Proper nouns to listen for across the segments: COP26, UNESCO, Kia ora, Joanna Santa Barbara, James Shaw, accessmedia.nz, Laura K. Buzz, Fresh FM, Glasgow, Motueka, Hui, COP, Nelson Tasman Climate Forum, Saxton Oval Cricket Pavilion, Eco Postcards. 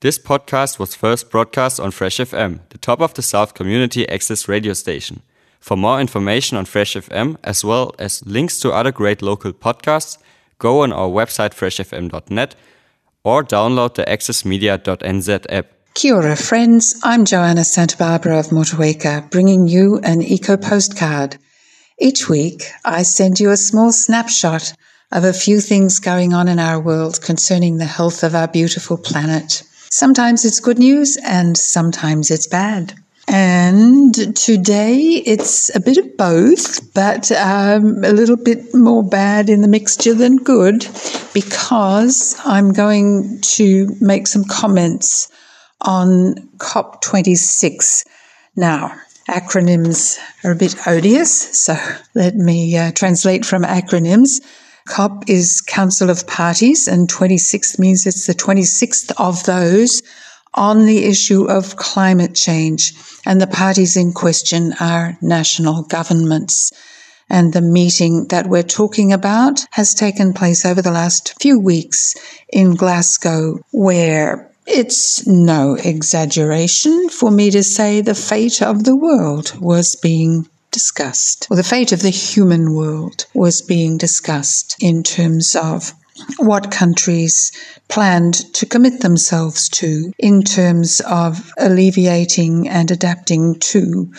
This podcast was first broadcast on Fresh FM, the top of the South community access radio station. For more information on Fresh FM, as well as links to other great local podcasts, go on our website freshfm.net or download the accessmedia.nz app. Kia ora, friends. I'm Joanna Santa Barbara of Motueka, bringing you an Eco Postcard. Each week, I send you a small snapshot of a few things going on in our world concerning the health of our beautiful planet. Sometimes it's good news and sometimes it's bad. And today it's a bit of both, but a little bit more bad in the mixture than good, because I'm going to make some comments on COP26. Now, acronyms are a bit odious, so let me translate from acronyms. COP is Council of Parties, and 26 means it's the 26th of those on the issue of climate change, and the parties in question are national governments. And the meeting that we're talking about has taken place over the last few weeks in Glasgow, where it's no exaggeration for me to say the fate of the world was being discussed, or the fate of the human world was being discussed in terms of what countries planned to commit themselves to in terms of alleviating and adapting to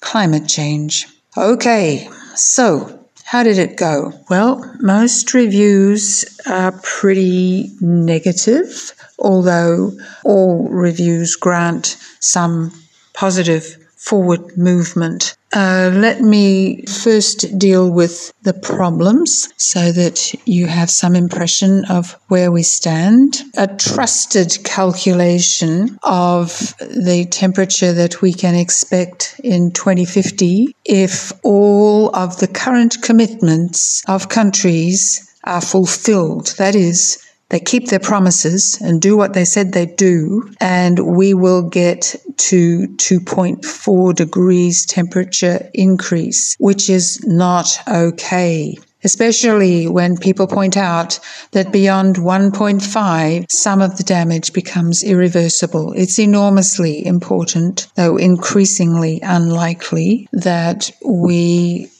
climate change. Okay, so how did it go? Well, most reviews are pretty negative, although all reviews grant some positive forward movement. Let me first deal with the problems so that you have some impression of where we stand. A trusted calculation of the temperature that we can expect in 2050 if all of the current commitments of countries are fulfilled. That is, they keep their promises and do what they said they'd do, and we will get to 2.4 degrees temperature increase, which is not okay, especially when people point out that beyond 1.5, some of the damage becomes irreversible. It's enormously important, though increasingly unlikely, that we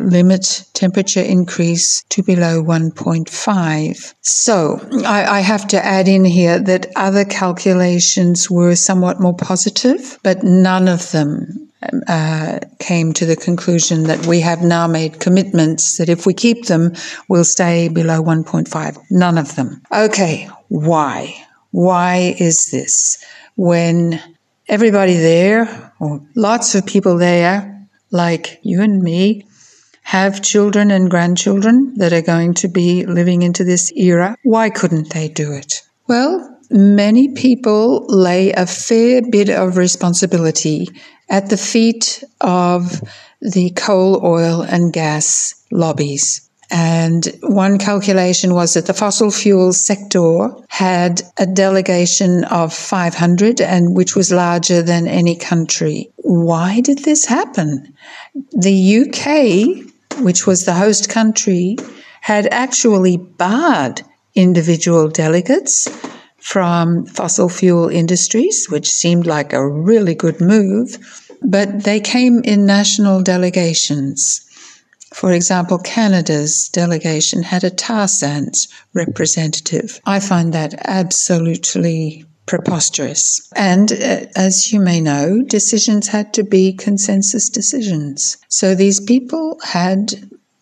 limit temperature increase to below 1.5. So I have to add in here that other calculations were somewhat more positive, but none of them came to the conclusion that we have now made commitments that if we keep them, we'll stay below 1.5. None of them. Okay, why? Why is this? When everybody there, or lots of people there, like you and me, have children and grandchildren that are going to be living into this era, why couldn't they do it? Well, many people lay a fair bit of responsibility at the feet of the coal, oil and gas lobbies. And one calculation was that the fossil fuel sector had a delegation of 500, and which was larger than any country. Why did this happen? The UK, which was the host country, had actually barred individual delegates from fossil fuel industries, which seemed like a really good move, but they came in national delegations. For example, Canada's delegation had a tar sands representative. I find that absolutely preposterous. And as you may know, decisions had to be consensus decisions. So these people had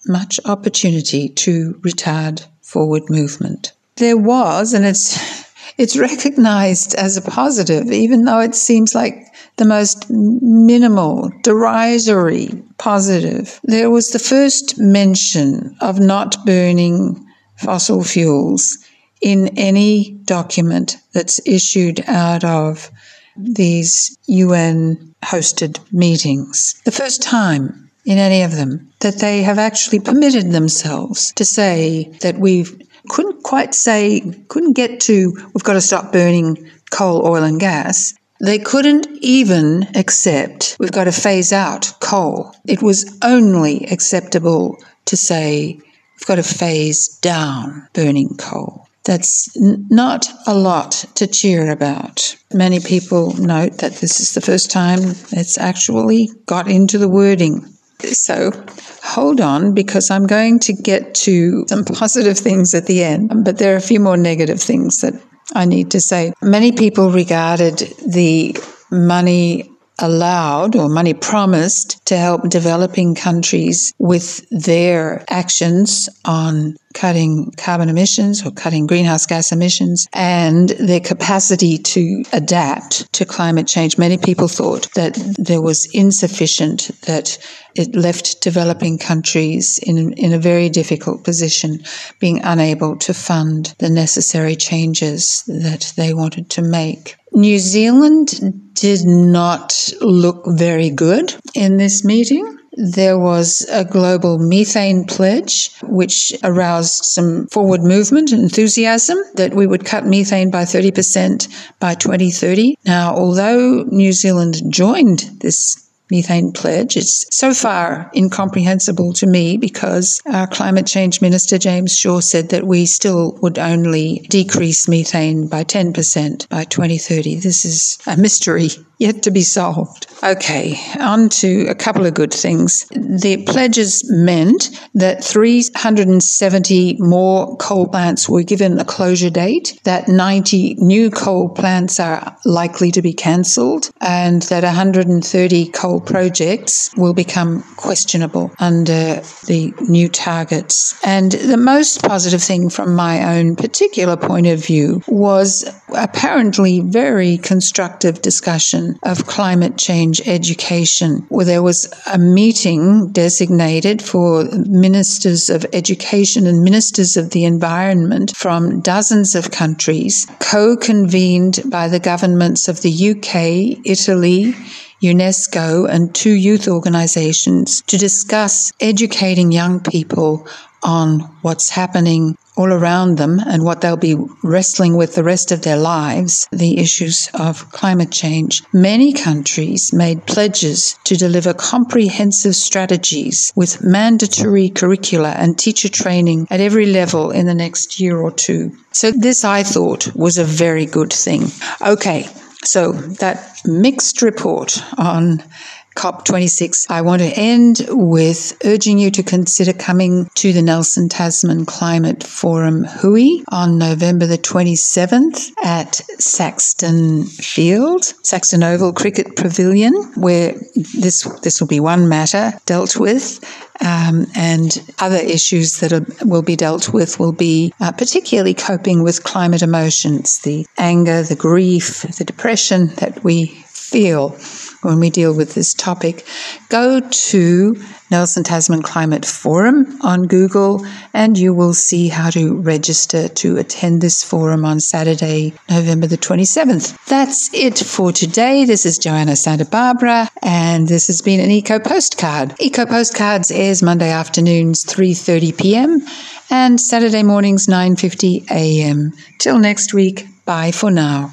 much opportunity to retard forward movement. There was, and it's recognized as a positive, even though it seems like the most minimal, derisory positive. There was the first mention of not burning fossil fuels in any document that's issued out of these UN-hosted meetings. The first time in any of them that they have actually permitted themselves to say that we've got to stop burning coal, oil and gas. They couldn't even accept we've got to phase out coal. It was only acceptable to say we've got to phase down burning coal. That's not a lot to cheer about. Many people note that this is the first time it's actually got into the wording. So hold on, because I'm going to get to some positive things at the end, but there are a few more negative things that I need to say. Many people regarded the money allowed or money promised to help developing countries with their actions on cutting carbon emissions or cutting greenhouse gas emissions and their capacity to adapt to climate change. Many people thought that there was insufficient, that it left developing countries in a very difficult position, being unable to fund the necessary changes that they wanted to make. New Zealand did not look very good in this meeting. There was a global methane pledge, which aroused some forward movement and enthusiasm that we would cut methane by 30% by 2030. Now, although New Zealand joined this methane pledge, it's so far incomprehensible to me because our Climate Change Minister, James Shaw, said that we still would only decrease methane by 10% by 2030. This is a mystery yet to be solved. Okay, on to a couple of good things. The pledges meant that 370 more coal plants were given a closure date, that 90 new coal plants are likely to be cancelled, and that 130 coal projects will become questionable under the new targets. And the most positive thing from my own particular point of view was apparently very constructive discussion of climate change education, where there was a meeting designated for ministers of education and ministers of the environment from dozens of countries, co-convened by the governments of the UK, Italy, UNESCO, and two youth organisations to discuss educating young people on what's happening all around them and what they'll be wrestling with the rest of their lives, the issues of climate change. Many countries made pledges to deliver comprehensive strategies with mandatory curricula and teacher training at every level in the next year or two. So this, I thought, was a very good thing. Okay, so that mixed report on COP26. I want to end with urging you to consider coming to the Nelson Tasman Climate Forum Hui on November the 27th at Saxton Oval Cricket Pavilion, where this will be one matter dealt with. And other issues that will be dealt with will be particularly coping with climate emotions, the anger, the grief, the depression that we feel when we deal with this topic. Go to Nelson Tasman Climate Forum on Google and you will see how to register to attend this forum on Saturday, November the 27th. That's it for today. This is Joanna Santa Barbara and this has been an Eco Postcard. Eco Postcards airs Monday afternoons 3:30 p.m. and Saturday mornings 9:50 a.m. Till next week, bye for now.